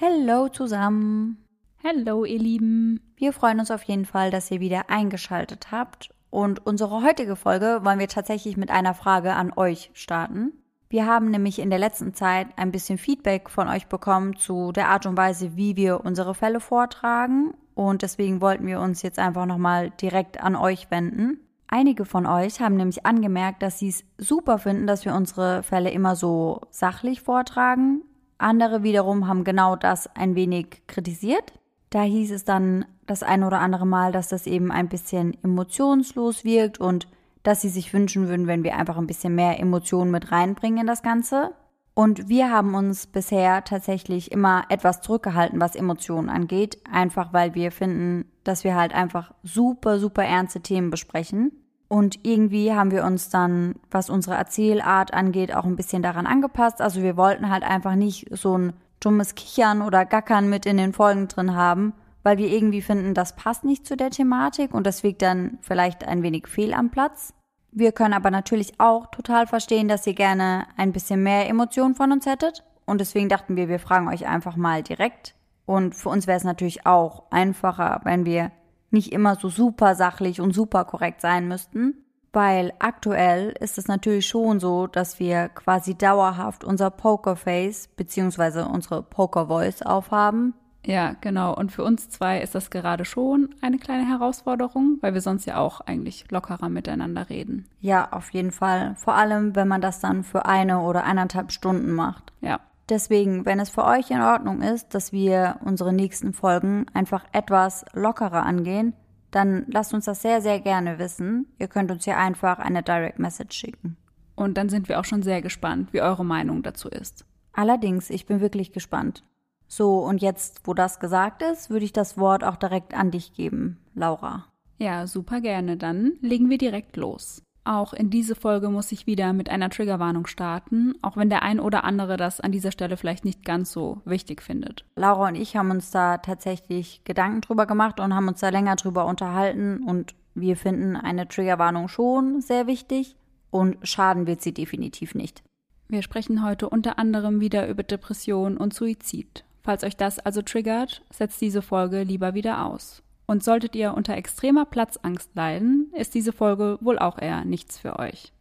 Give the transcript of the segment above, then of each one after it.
Hallo zusammen. Hallo ihr Lieben. Wir freuen uns auf jeden Fall, dass ihr wieder eingeschaltet habt. Und unsere heutige Folge wollen wir tatsächlich mit einer Frage an euch starten. Wir haben nämlich in der letzten Zeit ein bisschen Feedback von euch bekommen zu der Art und Weise, wie wir unsere Fälle vortragen. Und deswegen wollten wir uns jetzt einfach nochmal direkt an euch wenden. Einige von euch haben nämlich angemerkt, dass sie es super finden, dass wir unsere Fälle immer so sachlich vortragen. Andere wiederum haben genau das ein wenig kritisiert. Da hieß es dann das ein oder andere Mal, dass das eben ein bisschen emotionslos wirkt und dass sie sich wünschen würden, wenn wir einfach ein bisschen mehr Emotionen mit reinbringen in das Ganze. Und wir haben uns bisher tatsächlich immer etwas zurückgehalten, was Emotionen angeht, einfach weil wir finden, dass wir halt einfach super, super ernste Themen besprechen. Und irgendwie haben wir uns dann, was unsere Erzählart angeht, auch ein bisschen daran angepasst. Also wir wollten halt einfach nicht so ein dummes Kichern oder Gackern mit in den Folgen drin haben, weil wir irgendwie finden, das passt nicht zu der Thematik und das wirkt dann vielleicht ein wenig fehl am Platz. Wir können aber natürlich auch total verstehen, dass ihr gerne ein bisschen mehr Emotionen von uns hättet und deswegen dachten wir, wir fragen euch einfach mal direkt. Und für uns wäre es natürlich auch einfacher, wenn wir nicht immer so super sachlich und super korrekt sein müssten, weil aktuell ist es natürlich schon so, dass wir quasi dauerhaft unser Pokerface bzw. unsere Pokervoice aufhaben. Ja, genau. Und für uns zwei ist das gerade schon eine kleine Herausforderung, weil wir sonst ja auch eigentlich lockerer miteinander reden. Ja, auf jeden Fall. Vor allem, wenn man das dann für 1 oder 1,5 Stunden macht. Ja. Deswegen, wenn es für euch in Ordnung ist, dass wir unsere nächsten Folgen einfach etwas lockerer angehen, dann lasst uns das sehr, sehr gerne wissen. Ihr könnt uns hier einfach eine Direct Message schicken. Und dann sind wir auch schon sehr gespannt, wie eure Meinung dazu ist. Allerdings, ich bin wirklich gespannt. So, und jetzt, wo das gesagt ist, würde ich das Wort auch direkt an dich geben, Laura. Ja, super gerne. Dann legen wir direkt los. Auch in diese Folge muss ich wieder mit einer Triggerwarnung starten, auch wenn der ein oder andere das an dieser Stelle vielleicht nicht ganz so wichtig findet. Laura und ich haben uns da tatsächlich Gedanken drüber gemacht und haben uns da länger drüber unterhalten und wir finden eine Triggerwarnung schon sehr wichtig und schaden wird sie definitiv nicht. Wir sprechen heute unter anderem wieder über Depression und Suizid. Falls euch das also triggert, setzt diese Folge lieber wieder aus. Und solltet ihr unter extremer Platzangst leiden, ist diese Folge wohl auch eher nichts für euch.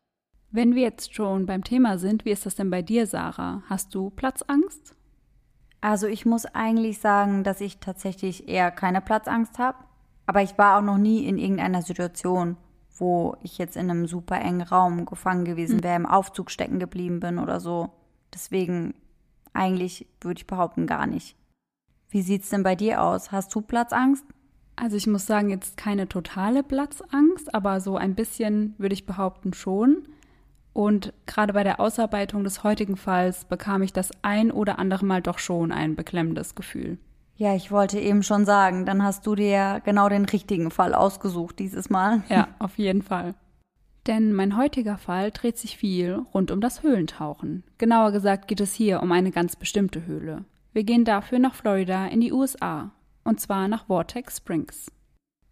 Wenn wir jetzt schon beim Thema sind, wie ist das denn bei dir, Sarah? Hast du Platzangst? Also ich muss eigentlich sagen, dass ich tatsächlich eher keine Platzangst habe. Aber ich war auch noch nie in irgendeiner Situation, wo ich jetzt in einem super engen Raum gefangen gewesen wäre, im Aufzug stecken geblieben bin oder so. Deswegen eigentlich würde ich behaupten, gar nicht. Wie sieht's denn bei dir aus? Hast du Platzangst? Also ich muss sagen, jetzt keine totale Platzangst, aber so ein bisschen würde ich behaupten schon. Und gerade bei der Ausarbeitung des heutigen Falls bekam ich das ein oder andere Mal doch schon ein beklemmendes Gefühl. Ja, ich wollte eben schon sagen, dann hast du dir genau den richtigen Fall ausgesucht dieses Mal. Ja, auf jeden Fall. Denn mein heutiger Fall dreht sich viel rund um das Höhlentauchen. Genauer gesagt geht es hier um eine ganz bestimmte Höhle. Wir gehen dafür nach Florida in die USA. Und zwar nach Vortex Springs.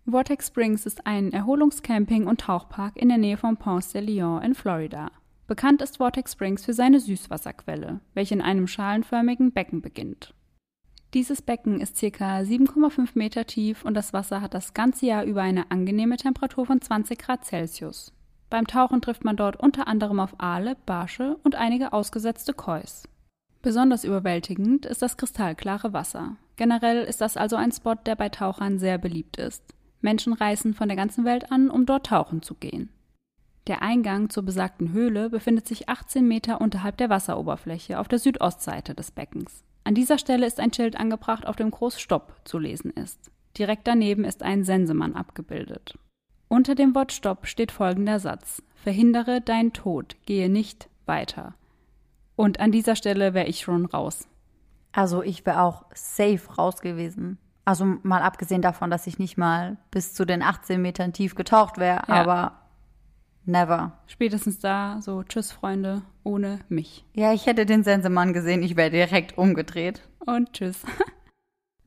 Vortex Springs ist ein Erholungscamping- und Tauchpark in der Nähe von Ponce de Leon in Florida. Bekannt ist Vortex Springs für seine Süßwasserquelle, welche in einem schalenförmigen Becken beginnt. Dieses Becken ist ca. 7,5 Meter tief und das Wasser hat das ganze Jahr über eine angenehme Temperatur von 20 Grad Celsius. Beim Tauchen trifft man dort unter anderem auf Aale, Barsche und einige ausgesetzte Kois. Besonders überwältigend ist das kristallklare Wasser. Generell ist das also ein Spot, der bei Tauchern sehr beliebt ist. Menschen reisen von der ganzen Welt an, um dort tauchen zu gehen. Der Eingang zur besagten Höhle befindet sich 18 Meter unterhalb der Wasseroberfläche auf der Südostseite des Beckens. An dieser Stelle ist ein Schild angebracht, auf dem groß Stopp zu lesen ist. Direkt daneben ist ein Sensemann abgebildet. Unter dem Wort Stopp steht folgender Satz: Verhindere deinen Tod, gehe nicht weiter. Und an dieser Stelle wäre ich schon raus. Also ich wäre auch safe raus gewesen. Also mal abgesehen davon, dass ich nicht mal bis zu den 18 Metern tief getaucht wäre, ja. Aber never. Spätestens da so, tschüss Freunde, ohne mich. Ja, ich hätte den Sensemann gesehen, ich wäre direkt umgedreht. Und tschüss.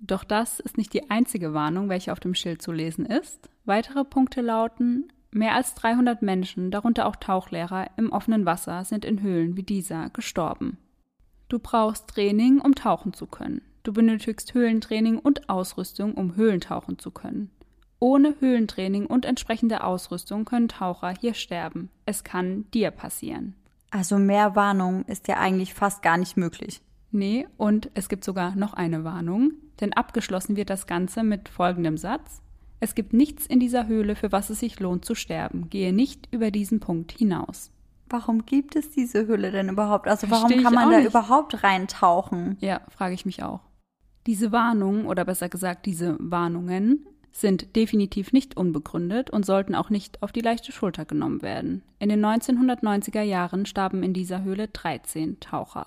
Doch das ist nicht die einzige Warnung, welche auf dem Schild zu lesen ist. Weitere Punkte lauten: Mehr als 300 Menschen, darunter auch Tauchlehrer, im offenen Wasser sind in Höhlen wie dieser gestorben. Du brauchst Training, um tauchen zu können. Du benötigst Höhlentraining und Ausrüstung, um Höhlentauchen zu können. Ohne Höhlentraining und entsprechende Ausrüstung können Taucher hier sterben. Es kann dir passieren. Also mehr Warnung ist ja eigentlich fast gar nicht möglich. Nee, und es gibt sogar noch eine Warnung, denn abgeschlossen wird das Ganze mit folgendem Satz. Es gibt nichts in dieser Höhle, für was es sich lohnt zu sterben. Gehe nicht über diesen Punkt hinaus. Warum gibt es diese Höhle denn überhaupt? Also warum kann man da überhaupt reintauchen? Ja, frage ich mich auch. Diese Warnungen, oder besser gesagt diese Warnungen, sind definitiv nicht unbegründet und sollten auch nicht auf die leichte Schulter genommen werden. In den 1990er Jahren starben in dieser Höhle 13 Taucher.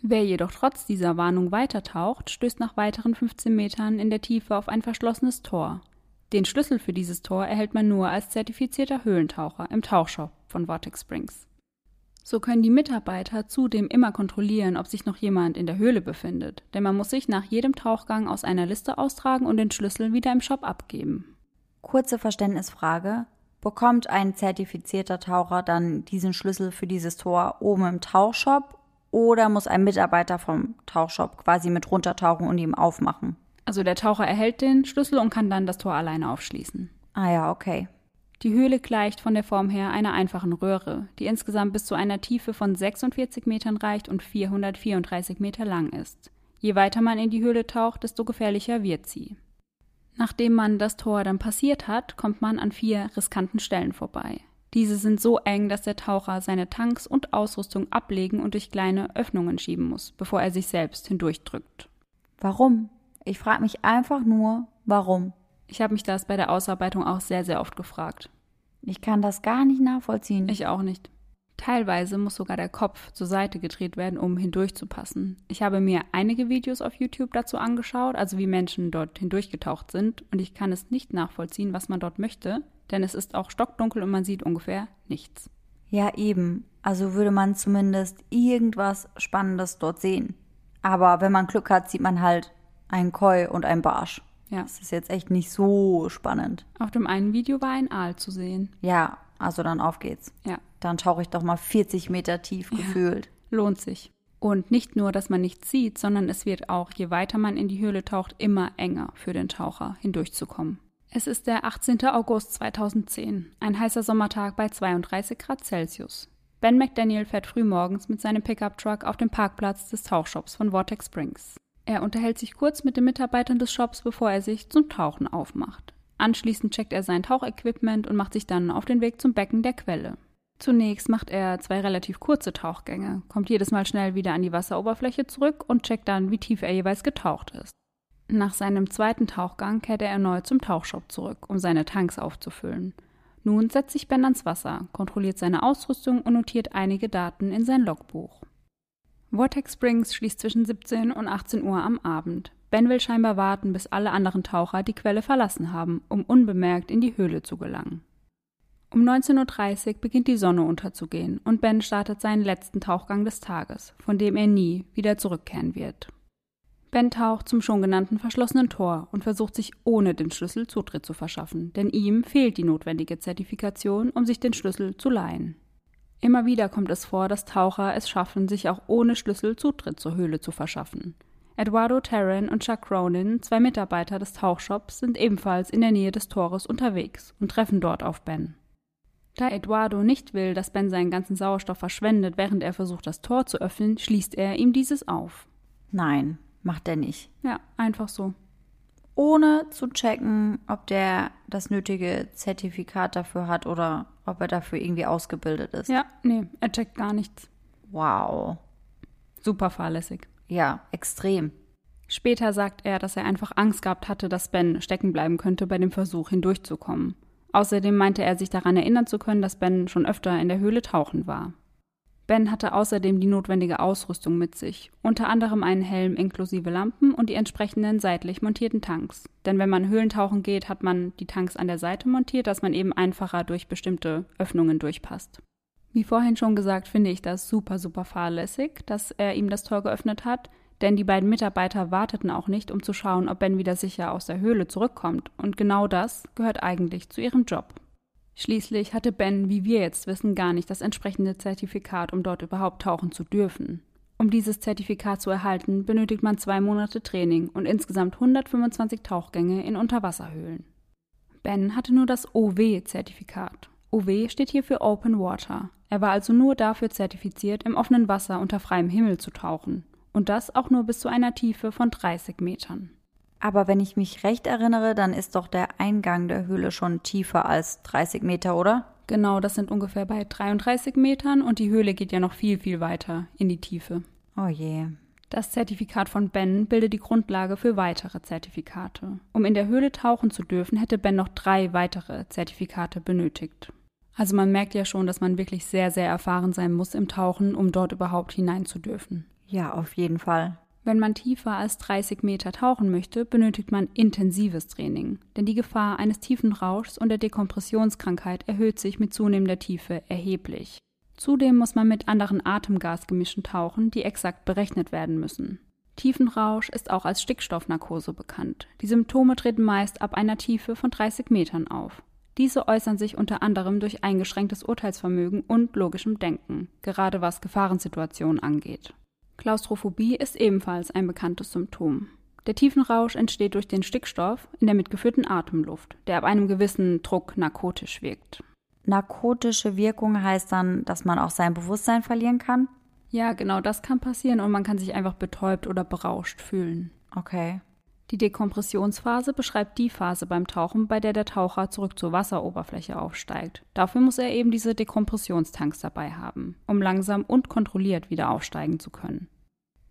Wer jedoch trotz dieser Warnung weitertaucht, stößt nach weiteren 15 Metern in der Tiefe auf ein verschlossenes Tor. Den Schlüssel für dieses Tor erhält man nur als zertifizierter Höhlentaucher im Tauchshop von Vortex Springs. So können die Mitarbeiter zudem immer kontrollieren, ob sich noch jemand in der Höhle befindet, denn man muss sich nach jedem Tauchgang aus einer Liste austragen und den Schlüssel wieder im Shop abgeben. Kurze Verständnisfrage: Bekommt ein zertifizierter Taucher dann diesen Schlüssel für dieses Tor oben im Tauchshop oder muss ein Mitarbeiter vom Tauchshop quasi mit runtertauchen und ihm aufmachen? Also der Taucher erhält den Schlüssel und kann dann das Tor alleine aufschließen. Ah ja, okay. Die Höhle gleicht von der Form her einer einfachen Röhre, die insgesamt bis zu einer Tiefe von 46 Metern reicht und 434 Meter lang ist. Je weiter man in die Höhle taucht, desto gefährlicher wird sie. Nachdem man das Tor dann passiert hat, kommt man an 4 riskanten Stellen vorbei. Diese sind so eng, dass der Taucher seine Tanks und Ausrüstung ablegen und durch kleine Öffnungen schieben muss, bevor er sich selbst hindurchdrückt. Warum? Ich frage mich einfach nur, warum? Ich habe mich das bei der Ausarbeitung auch sehr, sehr oft gefragt. Ich kann das gar nicht nachvollziehen. Ich auch nicht. Teilweise muss sogar der Kopf zur Seite gedreht werden, um hindurchzupassen. Ich habe mir einige Videos auf YouTube dazu angeschaut, also wie Menschen dort hindurchgetaucht sind. Und ich kann es nicht nachvollziehen, was man dort möchte, denn es ist auch stockdunkel und man sieht ungefähr nichts. Ja, eben. Also würde man zumindest irgendwas Spannendes dort sehen. Aber wenn man Glück hat, sieht man halt ein Koi und ein Barsch. Ja. Das ist jetzt echt nicht so spannend. Auf dem einen Video war ein Aal zu sehen. Ja, also dann auf geht's. Ja. Dann tauche ich doch mal 40 Meter tief gefühlt. Lohnt sich. Und nicht nur, dass man nichts sieht, sondern es wird auch, je weiter man in die Höhle taucht, immer enger für den Taucher hindurchzukommen. Es ist der 18. August 2010, ein heißer Sommertag bei 32 Grad Celsius. Ben McDaniel fährt frühmorgens mit seinem Pickup-Truck auf dem Parkplatz des Tauchshops von Vortex Springs. Er unterhält sich kurz mit den Mitarbeitern des Shops, bevor er sich zum Tauchen aufmacht. Anschließend checkt er sein Tauchequipment und macht sich dann auf den Weg zum Becken der Quelle. Zunächst macht er 2 relativ kurze Tauchgänge, kommt jedes Mal schnell wieder an die Wasseroberfläche zurück und checkt dann, wie tief er jeweils getaucht ist. Nach seinem zweiten Tauchgang kehrt er erneut zum Tauchshop zurück, um seine Tanks aufzufüllen. Nun setzt sich Ben ans Wasser, kontrolliert seine Ausrüstung und notiert einige Daten in sein Logbuch. Vortex Springs schließt zwischen 17 und 18 Uhr am Abend. Ben will scheinbar warten, bis alle anderen Taucher die Quelle verlassen haben, um unbemerkt in die Höhle zu gelangen. Um 19:30 Uhr beginnt die Sonne unterzugehen und Ben startet seinen letzten Tauchgang des Tages, von dem er nie wieder zurückkehren wird. Ben taucht zum schon genannten verschlossenen Tor und versucht sich ohne den Schlüssel Zutritt zu verschaffen, denn ihm fehlt die notwendige Zertifikation, um sich den Schlüssel zu leihen. Immer wieder kommt es vor, dass Taucher es schaffen, sich auch ohne Schlüssel Zutritt zur Höhle zu verschaffen. Eduardo Terran und Chuck Cronin, 2 Mitarbeiter des Tauchshops, sind ebenfalls in der Nähe des Tores unterwegs und treffen dort auf Ben. Da Eduardo nicht will, dass Ben seinen ganzen Sauerstoff verschwendet, während er versucht, das Tor zu öffnen, schließt er ihm dieses auf. Nein, macht er nicht. Ja, einfach so. Ohne zu checken, ob der das nötige Zertifikat dafür hat oder ob er dafür irgendwie ausgebildet ist. Ja, nee, er checkt gar nichts. Wow. Super fahrlässig. Ja, extrem. Später sagt er, dass er einfach Angst gehabt hatte, dass Ben stecken bleiben könnte bei dem Versuch, hindurchzukommen. Außerdem meinte er, sich daran erinnern zu können, dass Ben schon öfter in der Höhle tauchen war. Ben hatte außerdem die notwendige Ausrüstung mit sich, unter anderem einen Helm inklusive Lampen und die entsprechenden seitlich montierten Tanks. Denn wenn man Höhlentauchen geht, hat man die Tanks an der Seite montiert, dass man eben einfacher durch bestimmte Öffnungen durchpasst. Wie vorhin schon gesagt, finde ich das super, super fahrlässig, dass er ihm das Tor geöffnet hat, denn die beiden Mitarbeiter warteten auch nicht, um zu schauen, ob Ben wieder sicher aus der Höhle zurückkommt. Und genau das gehört eigentlich zu ihrem Job. Schließlich hatte Ben, wie wir jetzt wissen, gar nicht das entsprechende Zertifikat, um dort überhaupt tauchen zu dürfen. Um dieses Zertifikat zu erhalten, benötigt man 2 Monate Training und insgesamt 125 Tauchgänge in Unterwasserhöhlen. Ben hatte nur das OW-Zertifikat. OW steht hier für Open Water. Er war also nur dafür zertifiziert, im offenen Wasser unter freiem Himmel zu tauchen. Und das auch nur bis zu einer Tiefe von 30 Metern. Aber wenn ich mich recht erinnere, dann ist doch der Eingang der Höhle schon tiefer als 30 Meter, oder? Genau, das sind ungefähr bei 33 Metern und die Höhle geht ja noch viel, viel weiter in die Tiefe. Oh je. Das Zertifikat von Ben bildet die Grundlage für weitere Zertifikate. Um in der Höhle tauchen zu dürfen, hätte Ben noch 3 weitere Zertifikate benötigt. Also man merkt ja schon, dass man wirklich sehr, sehr erfahren sein muss im Tauchen, um dort überhaupt hinein zu dürfen. Ja, auf jeden Fall. Wenn man tiefer als 30 Meter tauchen möchte, benötigt man intensives Training, denn die Gefahr eines tiefen Rauschs und der Dekompressionskrankheit erhöht sich mit zunehmender Tiefe erheblich. Zudem muss man mit anderen Atemgasgemischen tauchen, die exakt berechnet werden müssen. Tiefenrausch ist auch als Stickstoffnarkose bekannt. Die Symptome treten meist ab einer Tiefe von 30 Metern auf. Diese äußern sich unter anderem durch eingeschränktes Urteilsvermögen und logischem Denken, gerade was Gefahrensituationen angeht. Klaustrophobie ist ebenfalls ein bekanntes Symptom. Der Tiefenrausch entsteht durch den Stickstoff in der mitgeführten Atemluft, der ab einem gewissen Druck narkotisch wirkt. Narkotische Wirkung heißt dann, dass man auch sein Bewusstsein verlieren kann? Ja, genau, das kann passieren und man kann sich einfach betäubt oder berauscht fühlen. Okay. Die Dekompressionsphase beschreibt die Phase beim Tauchen, bei der der Taucher zurück zur Wasseroberfläche aufsteigt. Dafür muss er eben diese Dekompressionstanks dabei haben, um langsam und kontrolliert wieder aufsteigen zu können.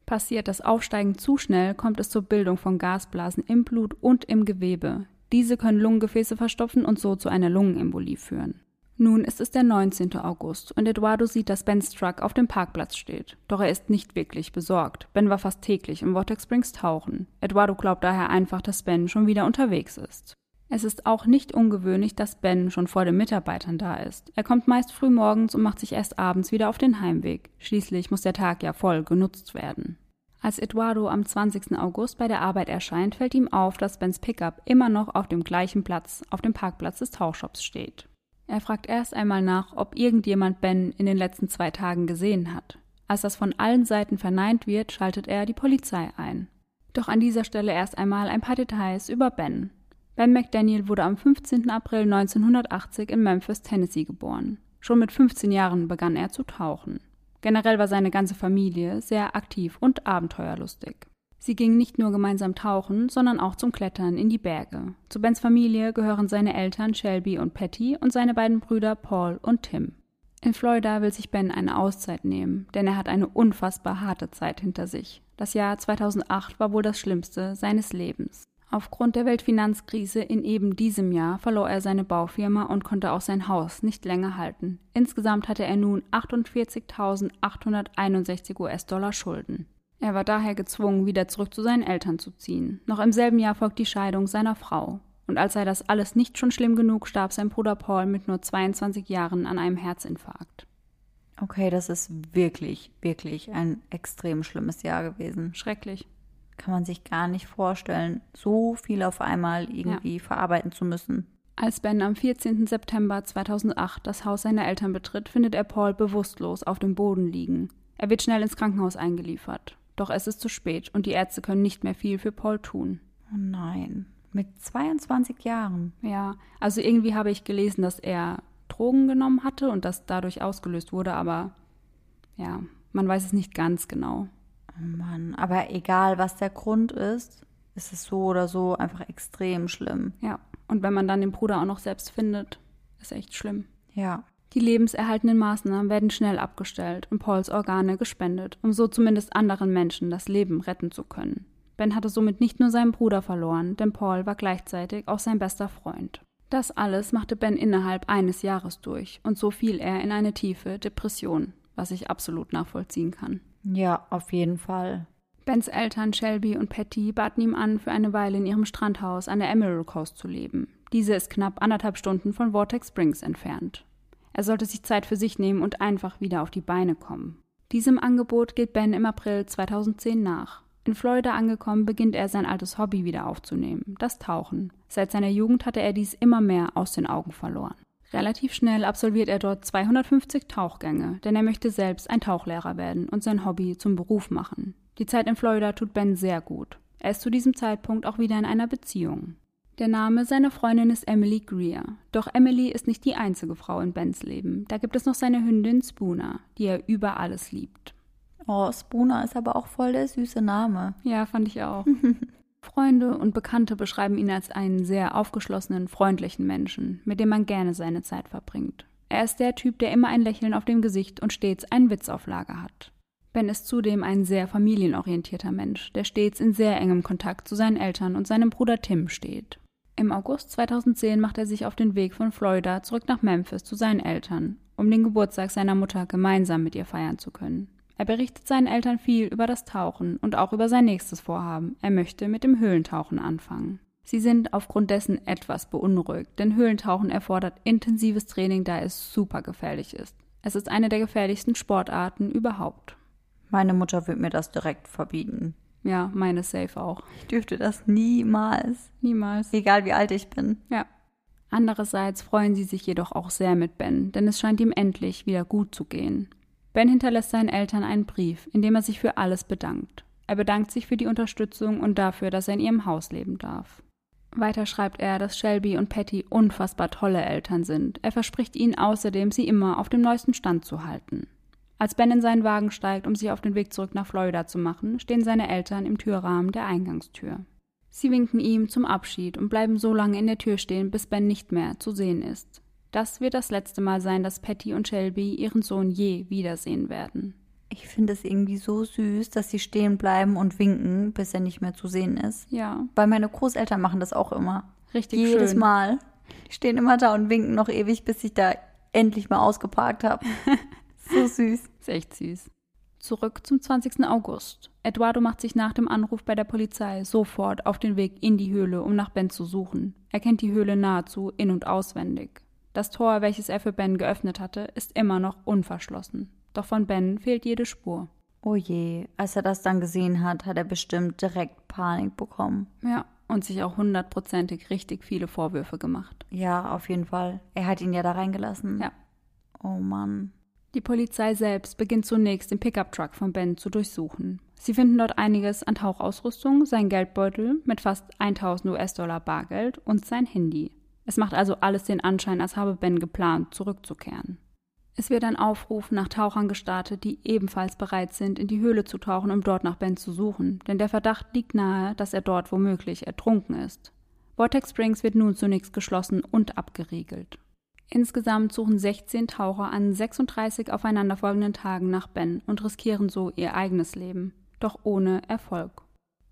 Passiert das Aufsteigen zu schnell, kommt es zur Bildung von Gasblasen im Blut und im Gewebe. Diese können Lungengefäße verstopfen und so zu einer Lungenembolie führen. Nun ist es der 19. August und Eduardo sieht, dass Bens Truck auf dem Parkplatz steht. Doch er ist nicht wirklich besorgt. Ben war fast täglich im Vortex Springs tauchen. Eduardo glaubt daher einfach, dass Ben schon wieder unterwegs ist. Es ist auch nicht ungewöhnlich, dass Ben schon vor den Mitarbeitern da ist. Er kommt meist früh morgens und macht sich erst abends wieder auf den Heimweg. Schließlich muss der Tag ja voll genutzt werden. Als Eduardo am 20. August bei der Arbeit erscheint, fällt ihm auf, dass Bens Pickup immer noch auf dem gleichen Platz, auf dem Parkplatz des Tauchshops steht. Er fragt erst einmal nach, ob irgendjemand Ben in den letzten 2 Tagen gesehen hat. Als das von allen Seiten verneint wird, schaltet er die Polizei ein. Doch an dieser Stelle erst einmal ein paar Details über Ben. Ben McDaniel wurde am 15. April 1980 in Memphis, Tennessee geboren. Schon mit 15 Jahren begann er zu tauchen. Generell war seine ganze Familie sehr aktiv und abenteuerlustig. Sie gingen nicht nur gemeinsam tauchen, sondern auch zum Klettern in die Berge. Zu Bens Familie gehören seine Eltern Shelby und Patty und seine beiden Brüder Paul und Tim. In Florida will sich Ben eine Auszeit nehmen, denn er hat eine unfassbar harte Zeit hinter sich. Das Jahr 2008 war wohl das Schlimmste seines Lebens. Aufgrund der Weltfinanzkrise in eben diesem Jahr verlor er seine Baufirma und konnte auch sein Haus nicht länger halten. Insgesamt hatte er nun 48.861 US-Dollar Schulden. Er war daher gezwungen, wieder zurück zu seinen Eltern zu ziehen. Noch im selben Jahr folgt die Scheidung seiner Frau. Und als sei das alles nicht schon schlimm genug, starb sein Bruder Paul mit nur 22 Jahren an einem Herzinfarkt. Okay, das ist wirklich, wirklich ein extrem schlimmes Jahr gewesen. Schrecklich. Kann man sich gar nicht vorstellen, so viel auf einmal irgendwie verarbeiten zu müssen. Als Ben am 14. September 2008 das Haus seiner Eltern betritt, findet er Paul bewusstlos auf dem Boden liegen. Er wird schnell ins Krankenhaus eingeliefert. Doch es ist zu spät und die Ärzte können nicht mehr viel für Paul tun. Oh nein, mit 22 Jahren. Ja, also irgendwie habe ich gelesen, dass er Drogen genommen hatte und das dadurch ausgelöst wurde, aber ja, man weiß es nicht ganz genau. Oh Mann, aber egal was der Grund ist, ist es so oder so einfach extrem schlimm. Ja, und wenn man dann den Bruder auch noch selbst findet, ist echt schlimm. Ja. Die lebenserhaltenden Maßnahmen werden schnell abgestellt und Pauls Organe gespendet, um so zumindest anderen Menschen das Leben retten zu können. Ben hatte somit nicht nur seinen Bruder verloren, denn Paul war gleichzeitig auch sein bester Freund. Das alles machte Ben innerhalb eines Jahres durch und so fiel er in eine tiefe Depression, was ich absolut nachvollziehen kann. Ja, auf jeden Fall. Bens Eltern Shelby und Patty baten ihm an, für eine Weile in ihrem Strandhaus an der Emerald Coast zu leben. Diese ist knapp anderthalb Stunden von Vortex Springs entfernt. Er sollte sich Zeit für sich nehmen und einfach wieder auf die Beine kommen. Diesem Angebot geht Ben im April 2010 nach. In Florida angekommen, beginnt er sein altes Hobby wieder aufzunehmen, das Tauchen. Seit seiner Jugend hatte er dies immer mehr aus den Augen verloren. Relativ schnell absolviert er dort 250 Tauchgänge, denn er möchte selbst ein Tauchlehrer werden und sein Hobby zum Beruf machen. Die Zeit in Florida tut Ben sehr gut. Er ist zu diesem Zeitpunkt auch wieder in einer Beziehung. Der Name seiner Freundin ist Emily Greer. Doch Emily ist nicht die einzige Frau in Bens Leben. Da gibt es noch seine Hündin Spuna, die er über alles liebt. Oh, Spuna ist aber auch voll der süße Name. Ja, fand ich auch. Freunde und Bekannte beschreiben ihn als einen sehr aufgeschlossenen, freundlichen Menschen, mit dem man gerne seine Zeit verbringt. Er ist der Typ, der immer ein Lächeln auf dem Gesicht und stets einen Witz auf Lager hat. Ben ist zudem ein sehr familienorientierter Mensch, der stets in sehr engem Kontakt zu seinen Eltern und seinem Bruder Tim steht. Im August 2010 macht er sich auf den Weg von Florida zurück nach Memphis zu seinen Eltern, um den Geburtstag seiner Mutter gemeinsam mit ihr feiern zu können. Er berichtet seinen Eltern viel über das Tauchen und auch über sein nächstes Vorhaben. Er möchte mit dem Höhlentauchen anfangen. Sie sind aufgrund dessen etwas beunruhigt, denn Höhlentauchen erfordert intensives Training, da es super gefährlich ist. Es ist eine der gefährlichsten Sportarten überhaupt. Meine Mutter wird mir das direkt verbieten. Ja, meine safe auch. Ich dürfte das niemals. Niemals. Egal wie alt ich bin. Ja. Andererseits freuen sie sich jedoch auch sehr mit Ben, denn es scheint ihm endlich wieder gut zu gehen. Ben hinterlässt seinen Eltern einen Brief, in dem er sich für alles bedankt. Er bedankt sich für die Unterstützung und dafür, dass er in ihrem Haus leben darf. Weiter schreibt er, dass Shelby und Patty unfassbar tolle Eltern sind. Er verspricht ihnen außerdem, sie immer auf dem neuesten Stand zu halten. Als Ben in seinen Wagen steigt, um sich auf den Weg zurück nach Florida zu machen, stehen seine Eltern im Türrahmen der Eingangstür. Sie winken ihm zum Abschied und bleiben so lange in der Tür stehen, bis Ben nicht mehr zu sehen ist. Das wird das letzte Mal sein, dass Patty und Shelby ihren Sohn je wiedersehen werden. Ich finde es irgendwie so süß, dass sie stehen bleiben und winken, bis er nicht mehr zu sehen ist. Ja. Weil meine Großeltern machen das auch immer. Richtig schön. Jedes Mal. Die stehen immer da und winken noch ewig, bis ich da endlich mal ausgeparkt habe. So süß. Ist echt süß. Zurück zum 20. August. Eduardo macht sich nach dem Anruf bei der Polizei sofort auf den Weg in die Höhle, um nach Ben zu suchen. Er kennt die Höhle nahezu in- und auswendig. Das Tor, welches er für Ben geöffnet hatte, ist immer noch unverschlossen. Doch von Ben fehlt jede Spur. Oh je, als er das dann gesehen hat, hat er bestimmt direkt Panik bekommen. Ja, und sich auch 100%ig richtig viele Vorwürfe gemacht. Ja, auf jeden Fall. Er hat ihn ja da reingelassen. Ja. Oh Mann. Die Polizei selbst beginnt zunächst, den Pickup-Truck von Ben zu durchsuchen. Sie finden dort einiges an Tauchausrüstung, seinen Geldbeutel mit fast $1.000 Bargeld und sein Handy. Es macht also alles den Anschein, als habe Ben geplant, zurückzukehren. Es wird ein Aufruf nach Tauchern gestartet, die ebenfalls bereit sind, in die Höhle zu tauchen, um dort nach Ben zu suchen, denn der Verdacht liegt nahe, dass er dort womöglich ertrunken ist. Vortex Springs wird nun zunächst geschlossen und abgeriegelt. Insgesamt suchen 16 Taucher an 36 aufeinanderfolgenden Tagen nach Ben und riskieren so ihr eigenes Leben, doch ohne Erfolg.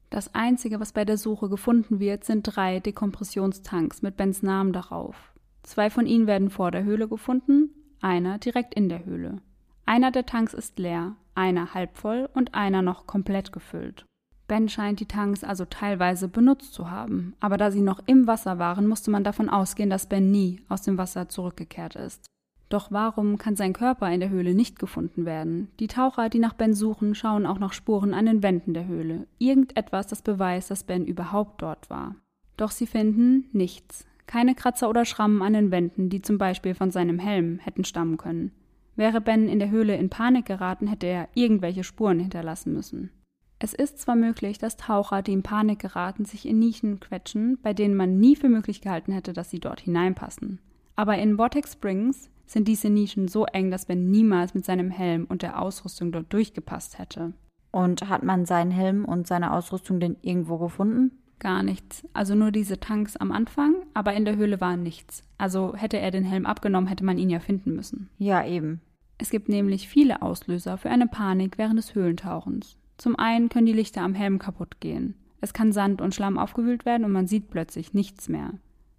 Das Einzige, was bei der Suche gefunden wird, sind 3 Dekompressionstanks mit Bens Namen darauf. 2 von ihnen werden vor der Höhle gefunden, einer direkt in der Höhle. Einer der Tanks ist leer, einer halb voll und einer noch komplett gefüllt. Ben scheint die Tanks also teilweise benutzt zu haben, aber da sie noch im Wasser waren, musste man davon ausgehen, dass Ben nie aus dem Wasser zurückgekehrt ist. Doch warum kann sein Körper in der Höhle nicht gefunden werden? Die Taucher, die nach Ben suchen, schauen auch nach Spuren an den Wänden der Höhle. Irgendetwas, das beweist, dass Ben überhaupt dort war. Doch sie finden nichts. Keine Kratzer oder Schrammen an den Wänden, die zum Beispiel von seinem Helm hätten stammen können. Wäre Ben in der Höhle in Panik geraten, hätte er irgendwelche Spuren hinterlassen müssen. Es ist zwar möglich, dass Taucher, die in Panik geraten, sich in Nischen quetschen, bei denen man nie für möglich gehalten hätte, dass sie dort hineinpassen. Aber in Vortex Springs sind diese Nischen so eng, dass Ben niemals mit seinem Helm und der Ausrüstung dort durchgepasst hätte. Und hat man seinen Helm und seine Ausrüstung denn irgendwo gefunden? Gar nichts. Also nur diese Tanks am Anfang, aber in der Höhle war nichts. Also hätte er den Helm abgenommen, hätte man ihn ja finden müssen. Ja, eben. Es gibt nämlich viele Auslöser für eine Panik während des Höhlentauchens. Zum einen können die Lichter am Helm kaputt gehen. Es kann Sand und Schlamm aufgewühlt werden und man sieht plötzlich nichts mehr.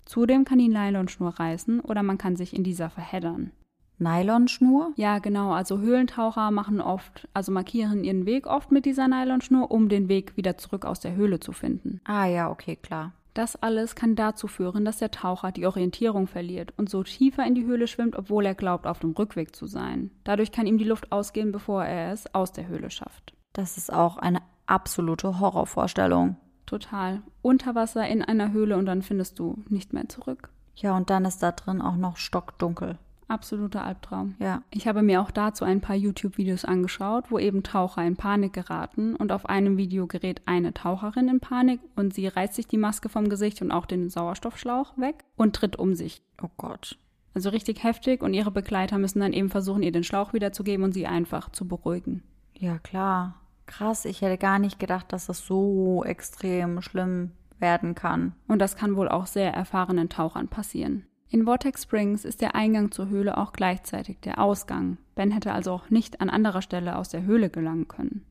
Zudem kann die Nylonschnur reißen oder man kann sich in dieser verheddern. Nylonschnur? Ja, genau. Also Höhlentaucher markieren ihren Weg oft mit dieser Nylonschnur, um den Weg wieder zurück aus der Höhle zu finden. Ah ja, okay, klar. Das alles kann dazu führen, dass der Taucher die Orientierung verliert und so tiefer in die Höhle schwimmt, obwohl er glaubt, auf dem Rückweg zu sein. Dadurch kann ihm die Luft ausgehen, bevor er es aus der Höhle schafft. Das ist auch eine absolute Horrorvorstellung. Total. Unter Wasser in einer Höhle und dann findest du nicht mehr zurück. Ja, und dann ist da drin auch noch stockdunkel. Absoluter Albtraum. Ja. Ich habe mir auch dazu ein paar YouTube-Videos angeschaut, wo eben Taucher in Panik geraten, und auf einem Video gerät eine Taucherin in Panik und sie reißt sich die Maske vom Gesicht und auch den Sauerstoffschlauch weg und tritt um sich. Oh Gott. Also richtig heftig, und ihre Begleiter müssen dann eben versuchen, ihr den Schlauch wiederzugeben und sie einfach zu beruhigen. Ja, klar. Krass, ich hätte gar nicht gedacht, dass das so extrem schlimm werden kann. Und das kann wohl auch sehr erfahrenen Tauchern passieren. In Vortex Springs ist der Eingang zur Höhle auch gleichzeitig der Ausgang. Ben hätte also auch nicht an anderer Stelle aus der Höhle gelangen können.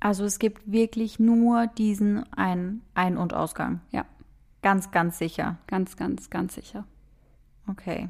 Also es gibt wirklich nur diesen einen Ein- und Ausgang? Ja. Ganz, ganz sicher? Ganz, ganz, ganz sicher. Okay.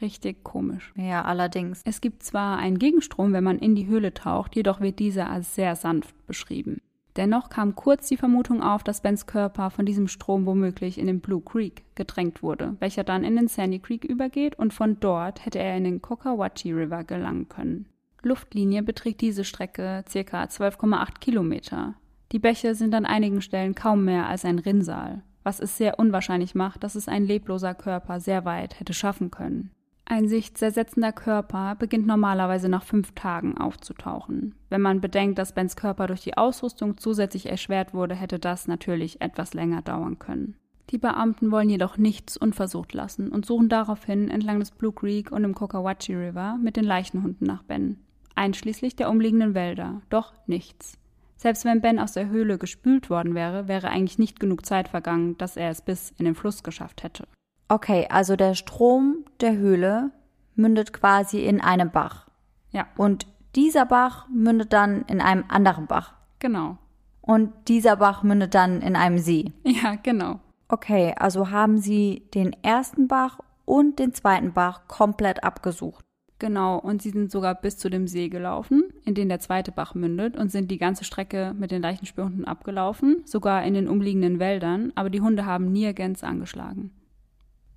Richtig komisch. Ja, allerdings. Es gibt zwar einen Gegenstrom, wenn man in die Höhle taucht, jedoch wird dieser als sehr sanft beschrieben. Dennoch kam kurz die Vermutung auf, dass Bens Körper von diesem Strom womöglich in den Blue Creek gedrängt wurde, welcher dann in den Sandy Creek übergeht, und von dort hätte er in den Cocawatchee River gelangen können. Luftlinie beträgt diese Strecke ca. 12,8 Kilometer. Die Bäche sind an einigen Stellen kaum mehr als ein Rinnsal, was es sehr unwahrscheinlich macht, dass es ein lebloser Körper sehr weit hätte schaffen können. Ein sich zersetzender Körper beginnt normalerweise nach 5 Tagen aufzutauchen. Wenn man bedenkt, dass Bens Körper durch die Ausrüstung zusätzlich erschwert wurde, hätte das natürlich etwas länger dauern können. Die Beamten wollen jedoch nichts unversucht lassen und suchen daraufhin entlang des Blue Creek und im Cocawatchee River mit den Leichenhunden nach Ben, einschließlich der umliegenden Wälder, doch nichts. Selbst wenn Ben aus der Höhle gespült worden wäre, wäre eigentlich nicht genug Zeit vergangen, dass er es bis in den Fluss geschafft hätte. Okay, also der Strom der Höhle mündet quasi in einem Bach. Ja. Und dieser Bach mündet dann in einem anderen Bach. Genau. Und dieser Bach mündet dann in einem See. Ja, genau. Okay, also haben sie den ersten Bach und den zweiten Bach komplett abgesucht. Genau, und sie sind sogar bis zu dem See gelaufen, in den der zweite Bach mündet, und sind die ganze Strecke mit den Leichenspürhunden abgelaufen, sogar in den umliegenden Wäldern, aber die Hunde haben nirgends angeschlagen.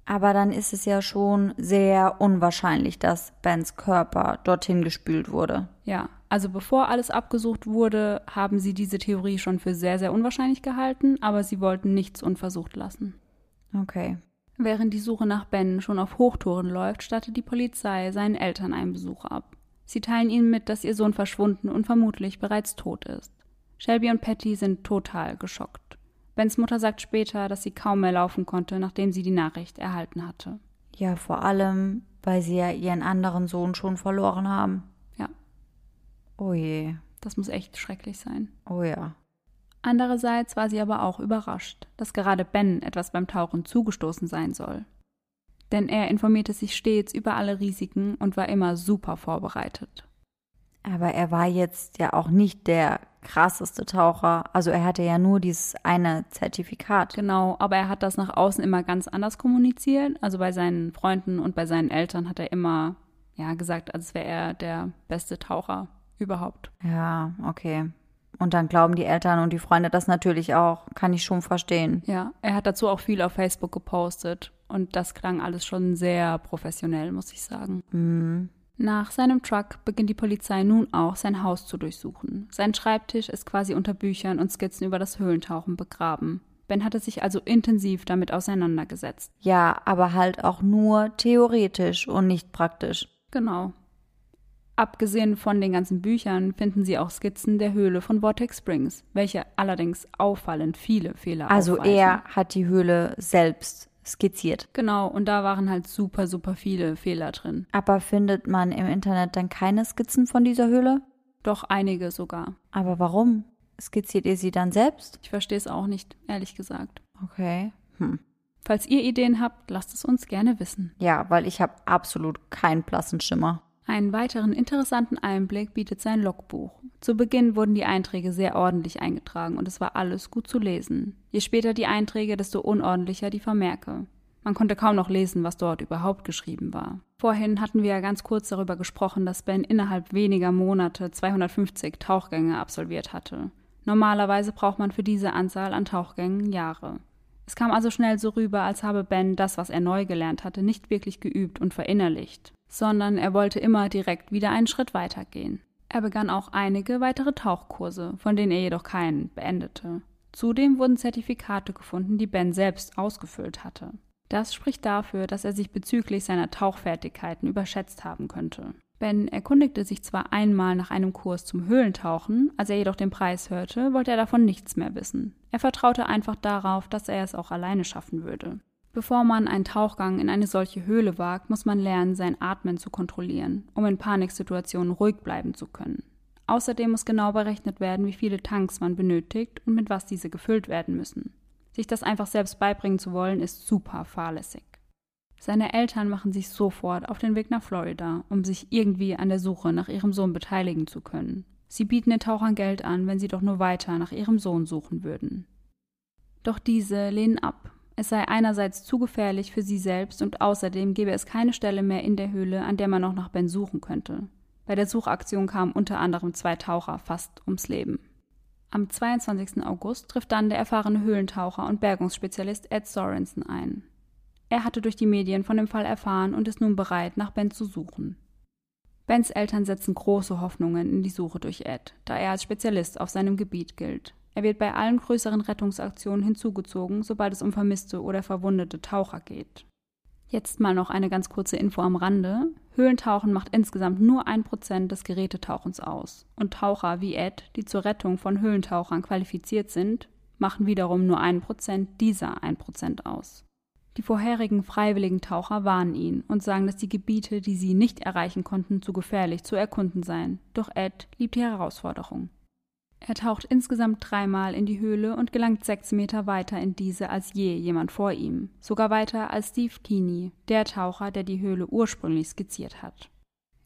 Aber dann ist es ja schon sehr unwahrscheinlich, dass Bens Körper dorthin gespült wurde. Ja, also bevor alles abgesucht wurde, haben sie diese Theorie schon für sehr, sehr unwahrscheinlich gehalten, aber sie wollten nichts unversucht lassen. Okay. Während die Suche nach Ben schon auf Hochtouren läuft, stattet die Polizei seinen Eltern einen Besuch ab. Sie teilen ihnen mit, dass ihr Sohn verschwunden und vermutlich bereits tot ist. Shelby und Patty sind total geschockt. Bens Mutter sagt später, dass sie kaum mehr laufen konnte, nachdem sie die Nachricht erhalten hatte. Ja, vor allem, weil sie ja ihren anderen Sohn schon verloren haben. Ja. Oh je. Das muss echt schrecklich sein. Oh ja. Andererseits war sie aber auch überrascht, dass gerade Ben etwas beim Tauchen zugestoßen sein soll. Denn er informierte sich stets über alle Risiken und war immer super vorbereitet. Aber er war jetzt ja auch nicht der krasseste Taucher. Also er hatte ja nur dieses eine Zertifikat. Genau, aber er hat das nach außen immer ganz anders kommuniziert. Also bei seinen Freunden und bei seinen Eltern hat er immer gesagt, als wäre er der beste Taucher überhaupt. Ja, okay. Und dann glauben die Eltern und die Freunde das natürlich auch. Kann ich schon verstehen. Ja, er hat dazu auch viel auf Facebook gepostet. Und das klang alles schon sehr professionell, muss ich sagen. Mhm. Nach seinem Truck beginnt die Polizei nun auch, sein Haus zu durchsuchen. Sein Schreibtisch ist quasi unter Büchern und Skizzen über das Höhlentauchen begraben. Ben hatte sich also intensiv damit auseinandergesetzt. Ja, aber halt auch nur theoretisch und nicht praktisch. Genau. Abgesehen von den ganzen Büchern finden sie auch Skizzen der Höhle von Vortex Springs, welche allerdings auffallend viele Fehler aufweisen. Also er hat die Höhle selbst skizziert. Genau, und da waren halt super, super viele Fehler drin. Aber findet man im Internet dann keine Skizzen von dieser Höhle? Doch, einige sogar. Aber warum? Skizziert ihr sie dann selbst? Ich verstehe es auch nicht, ehrlich gesagt. Okay. Falls ihr Ideen habt, lasst es uns gerne wissen. Ja, weil ich habe absolut keinen blassen Schimmer. Einen weiteren interessanten Einblick bietet sein Logbuch. Zu Beginn wurden die Einträge sehr ordentlich eingetragen und es war alles gut zu lesen. Je später die Einträge, desto unordentlicher die Vermerke. Man konnte kaum noch lesen, was dort überhaupt geschrieben war. Vorhin hatten wir ja ganz kurz darüber gesprochen, dass Ben innerhalb weniger Monate 250 Tauchgänge absolviert hatte. Normalerweise braucht man für diese Anzahl an Tauchgängen Jahre. Es kam also schnell so rüber, als habe Ben das, was er neu gelernt hatte, nicht wirklich geübt und verinnerlicht, sondern er wollte immer direkt wieder einen Schritt weitergehen. Er begann auch einige weitere Tauchkurse, von denen er jedoch keinen beendete. Zudem wurden Zertifikate gefunden, die Ben selbst ausgefüllt hatte. Das spricht dafür, dass er sich bezüglich seiner Tauchfertigkeiten überschätzt haben könnte. Ben erkundigte sich zwar einmal nach einem Kurs zum Höhlentauchen, als er jedoch den Preis hörte, wollte er davon nichts mehr wissen. Er vertraute einfach darauf, dass er es auch alleine schaffen würde. Bevor man einen Tauchgang in eine solche Höhle wagt, muss man lernen, sein Atmen zu kontrollieren, um in Paniksituationen ruhig bleiben zu können. Außerdem muss genau berechnet werden, wie viele Tanks man benötigt und mit was diese gefüllt werden müssen. Sich das einfach selbst beibringen zu wollen, ist super fahrlässig. Seine Eltern machen sich sofort auf den Weg nach Florida, um sich irgendwie an der Suche nach ihrem Sohn beteiligen zu können. Sie bieten den Tauchern Geld an, wenn sie doch nur weiter nach ihrem Sohn suchen würden. Doch diese lehnen ab. Es sei einerseits zu gefährlich für sie selbst und außerdem gäbe es keine Stelle mehr in der Höhle, an der man noch nach Ben suchen könnte. Bei der Suchaktion kamen unter anderem 2 Taucher fast ums Leben. Am 22. August trifft dann der erfahrene Höhlentaucher und Bergungsspezialist Ed Sorensen ein. Er hatte durch die Medien von dem Fall erfahren und ist nun bereit, nach Ben zu suchen. Bens Eltern setzen große Hoffnungen in die Suche durch Ed, da er als Spezialist auf seinem Gebiet gilt. Er wird bei allen größeren Rettungsaktionen hinzugezogen, sobald es um vermisste oder verwundete Taucher geht. Jetzt mal noch eine ganz kurze Info am Rande. Höhlentauchen macht insgesamt nur 1% des Gerätetauchens aus. Und Taucher wie Ed, die zur Rettung von Höhlentauchern qualifiziert sind, machen wiederum nur 1% dieser 1% aus. Die vorherigen freiwilligen Taucher warnen ihn und sagen, dass die Gebiete, die sie nicht erreichen konnten, zu gefährlich zu erkunden seien. Doch Ed liebt die Herausforderung. Er taucht insgesamt 3-mal in die Höhle und gelangt 6 Meter weiter in diese als je jemand vor ihm. Sogar weiter als Steve Keeney, der Taucher, der die Höhle ursprünglich skizziert hat.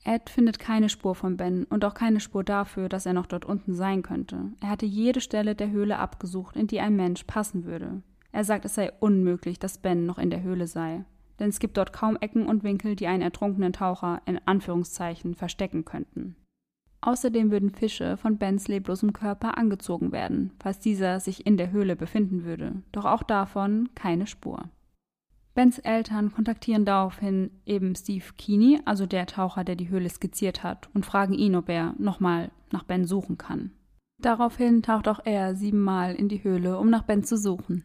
Ed findet keine Spur von Ben und auch keine Spur dafür, dass er noch dort unten sein könnte. Er hatte jede Stelle der Höhle abgesucht, in die ein Mensch passen würde. Er sagt, es sei unmöglich, dass Ben noch in der Höhle sei. Denn es gibt dort kaum Ecken und Winkel, die einen ertrunkenen Taucher in Anführungszeichen verstecken könnten. Außerdem würden Fische von Bens leblosem Körper angezogen werden, falls dieser sich in der Höhle befinden würde. Doch auch davon keine Spur. Bens Eltern kontaktieren daraufhin eben Steve Keeney, also der Taucher, der die Höhle skizziert hat, und fragen ihn, ob er nochmal nach Ben suchen kann. Daraufhin taucht auch er 7-mal in die Höhle, um nach Ben zu suchen.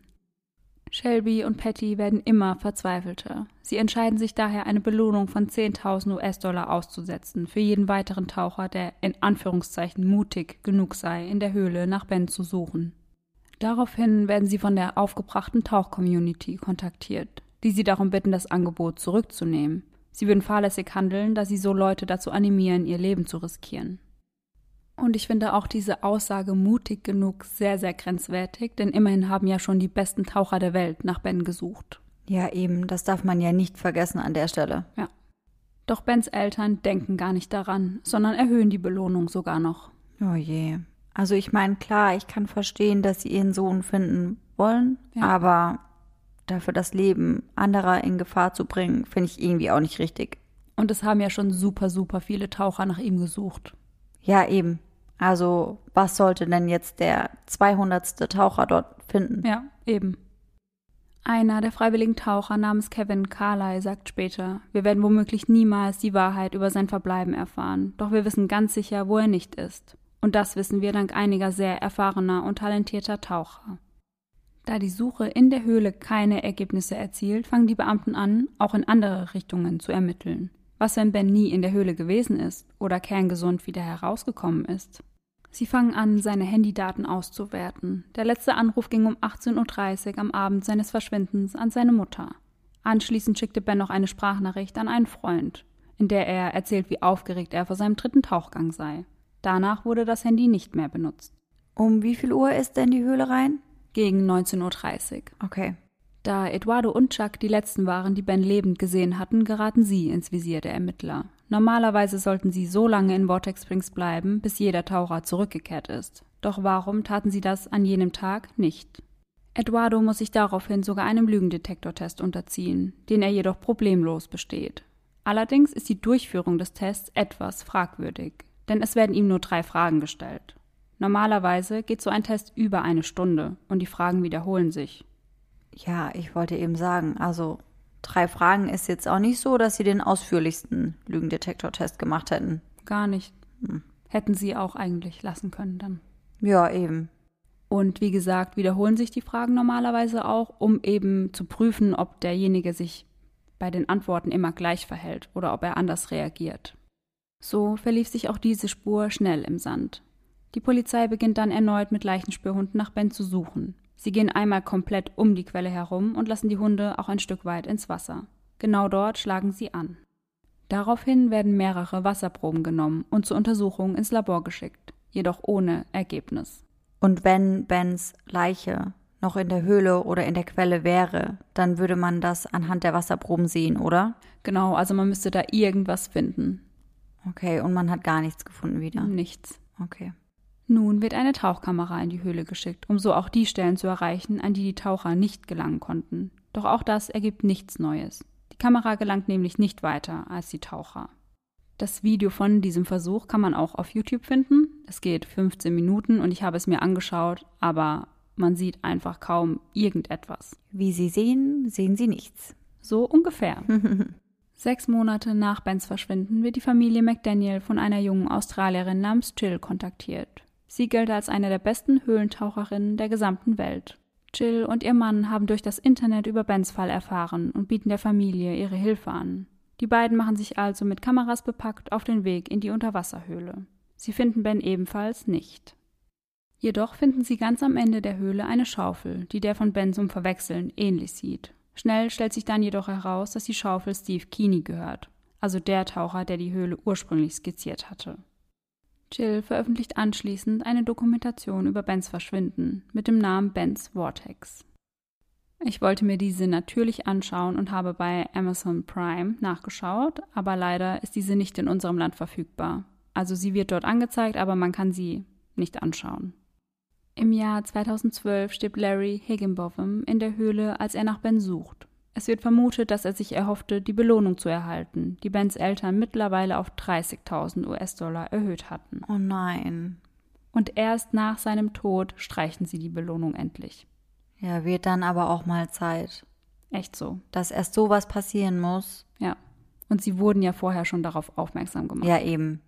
Shelby und Patty werden immer verzweifelter. Sie entscheiden sich daher, eine Belohnung von 10.000 US-Dollar auszusetzen für jeden weiteren Taucher, der in Anführungszeichen mutig genug sei, in der Höhle nach Ben zu suchen. Daraufhin werden sie von der aufgebrachten Tauch-Community kontaktiert, die sie darum bitten, das Angebot zurückzunehmen. Sie würden fahrlässig handeln, da sie so Leute dazu animieren, ihr Leben zu riskieren. Und ich finde auch diese Aussage mutig genug sehr, sehr grenzwertig, denn immerhin haben ja schon die besten Taucher der Welt nach Ben gesucht. Ja, eben, das darf man ja nicht vergessen an der Stelle. Ja. Doch Bens Eltern denken gar nicht daran, sondern erhöhen die Belohnung sogar noch. Oh je. Also ich meine, klar, ich kann verstehen, dass sie ihren Sohn finden wollen, ja. Aber dafür das Leben anderer in Gefahr zu bringen, finde ich irgendwie auch nicht richtig. Und es haben ja schon super, super viele Taucher nach ihm gesucht. Ja, eben. Also, was sollte denn jetzt der 200. Taucher dort finden? Ja, eben. Einer der freiwilligen Taucher namens Kevin Carly sagt später, wir werden womöglich niemals die Wahrheit über sein Verbleiben erfahren, doch wir wissen ganz sicher, wo er nicht ist. Und das wissen wir dank einiger sehr erfahrener und talentierter Taucher. Da die Suche in der Höhle keine Ergebnisse erzielt, fangen die Beamten an, auch in andere Richtungen zu ermitteln. Was, wenn Ben nie in der Höhle gewesen ist oder kerngesund wieder herausgekommen ist? Sie fangen an, seine Handydaten auszuwerten. Der letzte Anruf ging um 18.30 Uhr am Abend seines Verschwindens an seine Mutter. Anschließend schickte Ben noch eine Sprachnachricht an einen Freund, in der er erzählt, wie aufgeregt er vor seinem 3. Tauchgang sei. Danach wurde das Handy nicht mehr benutzt. Um wie viel Uhr ist denn die Höhle rein? Gegen 19.30 Uhr. Okay. Da Eduardo und Chuck die letzten waren, die Ben lebend gesehen hatten, geraten sie ins Visier der Ermittler. Normalerweise sollten sie so lange in Vortex Springs bleiben, bis jeder Taucher zurückgekehrt ist. Doch warum taten sie das an jenem Tag nicht? Eduardo muss sich daraufhin sogar einem Lügendetektortest unterziehen, den er jedoch problemlos besteht. Allerdings ist die Durchführung des Tests etwas fragwürdig, denn es werden ihm nur 3 Fragen gestellt. Normalerweise geht so ein Test über 1 Stunde und die Fragen wiederholen sich. Ja, ich wollte eben sagen, also 3 Fragen ist jetzt auch nicht so, dass sie den ausführlichsten Lügendetektortest gemacht hätten. Gar nicht. Hätten sie auch eigentlich lassen können dann. Ja, eben. Und wie gesagt, wiederholen sich die Fragen normalerweise auch, um eben zu prüfen, ob derjenige sich bei den Antworten immer gleich verhält oder ob er anders reagiert. So verlief sich auch diese Spur schnell im Sand. Die Polizei beginnt dann erneut mit Leichenspürhunden nach Ben zu suchen. Sie gehen einmal komplett um die Quelle herum und lassen die Hunde auch ein Stück weit ins Wasser. Genau dort schlagen sie an. Daraufhin werden mehrere Wasserproben genommen und zur Untersuchung ins Labor geschickt, jedoch ohne Ergebnis. Und wenn Bens Leiche noch in der Höhle oder in der Quelle wäre, dann würde man das anhand der Wasserproben sehen, oder? Genau, also man müsste da irgendwas finden. Okay, und man hat gar nichts gefunden wieder? Nichts. Okay. Nun wird eine Tauchkamera in die Höhle geschickt, um so auch die Stellen zu erreichen, an die die Taucher nicht gelangen konnten. Doch auch das ergibt nichts Neues. Die Kamera gelangt nämlich nicht weiter als die Taucher. Das Video von diesem Versuch kann man auch auf YouTube finden. Es geht 15 Minuten und ich habe es mir angeschaut, aber man sieht einfach kaum irgendetwas. Wie Sie sehen, sehen Sie nichts. So ungefähr. 6 Monate nach Bens Verschwinden wird die Familie McDaniel von einer jungen Australierin namens Jill kontaktiert. Sie gilt als eine der besten Höhlentaucherinnen der gesamten Welt. Jill und ihr Mann haben durch das Internet über Bens Fall erfahren und bieten der Familie ihre Hilfe an. Die beiden machen sich also mit Kameras bepackt auf den Weg in die Unterwasserhöhle. Sie finden Ben ebenfalls nicht. Jedoch finden sie ganz am Ende der Höhle eine Schaufel, die der von Ben zum Verwechseln ähnlich sieht. Schnell stellt sich dann jedoch heraus, dass die Schaufel Steve Keeney gehört, also der Taucher, der die Höhle ursprünglich skizziert hatte. Jill veröffentlicht anschließend eine Dokumentation über Bens Verschwinden mit dem Namen Bens Vortex. Ich wollte mir diese natürlich anschauen und habe bei Amazon Prime nachgeschaut, aber leider ist diese nicht in unserem Land verfügbar. Also sie wird dort angezeigt, aber man kann sie nicht anschauen. Im Jahr 2012 stirbt Larry Higginbotham in der Höhle, als er nach Ben sucht. Es wird vermutet, dass er sich erhoffte, die Belohnung zu erhalten, die Bens Eltern mittlerweile auf $30.000 erhöht hatten. Oh nein. Und erst nach seinem Tod streichen sie die Belohnung endlich. Ja, wird dann aber auch mal Zeit. Echt so. Dass erst sowas passieren muss. Ja. Und sie wurden ja vorher schon darauf aufmerksam gemacht. Ja, eben.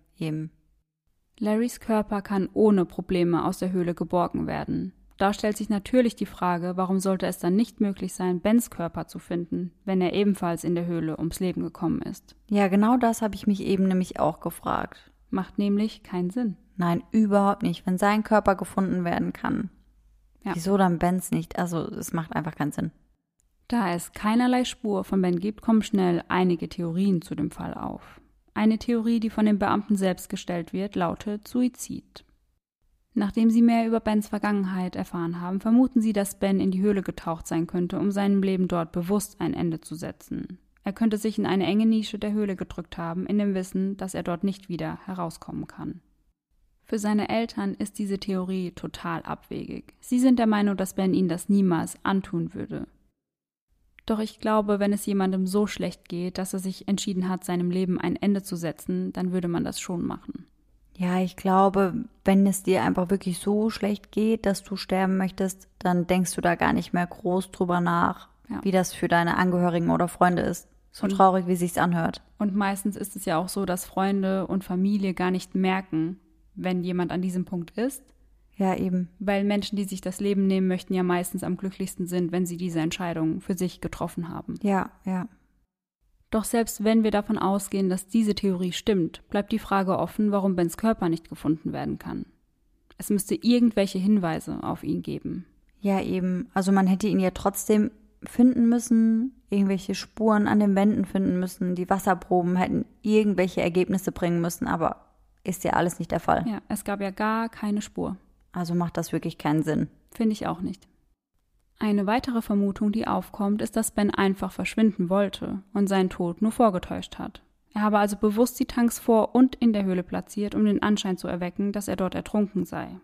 Larrys Körper kann ohne Probleme aus der Höhle geborgen werden. Da stellt sich natürlich die Frage, warum sollte es dann nicht möglich sein, Bens Körper zu finden, wenn er ebenfalls in der Höhle ums Leben gekommen ist? Ja, genau das habe ich mich eben nämlich auch gefragt. Macht nämlich keinen Sinn. Nein, überhaupt nicht, wenn sein Körper gefunden werden kann. Ja. Wieso dann Bens nicht? Also es macht einfach keinen Sinn. Da es keinerlei Spur von Ben gibt, kommen schnell einige Theorien zu dem Fall auf. Eine Theorie, die von den Beamten selbst gestellt wird, lautet Suizid. Nachdem sie mehr über Bens Vergangenheit erfahren haben, vermuten sie, dass Ben in die Höhle getaucht sein könnte, um seinem Leben dort bewusst ein Ende zu setzen. Er könnte sich in eine enge Nische der Höhle gedrückt haben, in dem Wissen, dass er dort nicht wieder herauskommen kann. Für seine Eltern ist diese Theorie total abwegig. Sie sind der Meinung, dass Ben ihnen das niemals antun würde. Doch ich glaube, wenn es jemandem so schlecht geht, dass er sich entschieden hat, seinem Leben ein Ende zu setzen, dann würde man das schon machen. Ja, ich glaube, wenn es dir einfach wirklich so schlecht geht, dass du sterben möchtest, dann denkst du da gar nicht mehr groß drüber nach, wie das für deine Angehörigen oder Freunde ist. So traurig, wie sich's anhört. Und meistens ist es ja auch so, dass Freunde und Familie gar nicht merken, wenn jemand an diesem Punkt ist. Ja, eben. Weil Menschen, die sich das Leben nehmen möchten, ja meistens am glücklichsten sind, wenn sie diese Entscheidung für sich getroffen haben. Ja. Doch selbst wenn wir davon ausgehen, dass diese Theorie stimmt, bleibt die Frage offen, warum Bens Körper nicht gefunden werden kann. Es müsste irgendwelche Hinweise auf ihn geben. Ja, eben. Also man hätte ihn ja trotzdem finden müssen, irgendwelche Spuren an den Wänden finden müssen, die Wasserproben hätten irgendwelche Ergebnisse bringen müssen, aber ist ja alles nicht der Fall. Ja, es gab ja gar keine Spur. Also macht das wirklich keinen Sinn. Finde ich auch nicht. Eine weitere Vermutung, die aufkommt, ist, dass Ben einfach verschwinden wollte und seinen Tod nur vorgetäuscht hat. Er habe also bewusst die Tanks vor und in der Höhle platziert, um den Anschein zu erwecken, dass er dort ertrunken sei.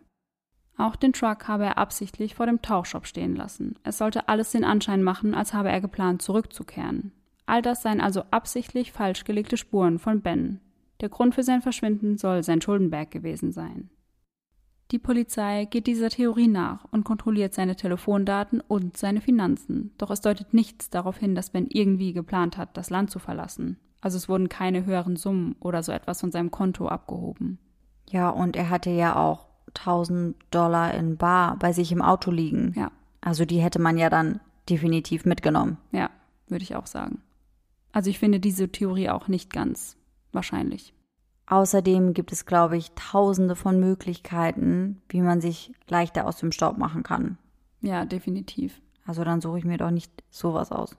Auch den Truck habe er absichtlich vor dem Tauchshop stehen lassen. Es sollte alles den Anschein machen, als habe er geplant, zurückzukehren. All das seien also absichtlich falsch gelegte Spuren von Ben. Der Grund für sein Verschwinden soll sein Schuldenberg gewesen sein. Die Polizei geht dieser Theorie nach und kontrolliert seine Telefondaten und seine Finanzen. Doch es deutet nichts darauf hin, dass Ben irgendwie geplant hat, das Land zu verlassen. Also es wurden keine höheren Summen oder so etwas von seinem Konto abgehoben. Ja, und er hatte ja auch $1.000 in bar bei sich im Auto liegen. Ja. Also die hätte man ja dann definitiv mitgenommen. Ja, würde ich auch sagen. Also ich finde diese Theorie auch nicht ganz wahrscheinlich. Außerdem gibt es, glaube ich, tausende von Möglichkeiten, wie man sich leichter aus dem Staub machen kann. Ja, definitiv. Also dann suche ich mir doch nicht sowas aus.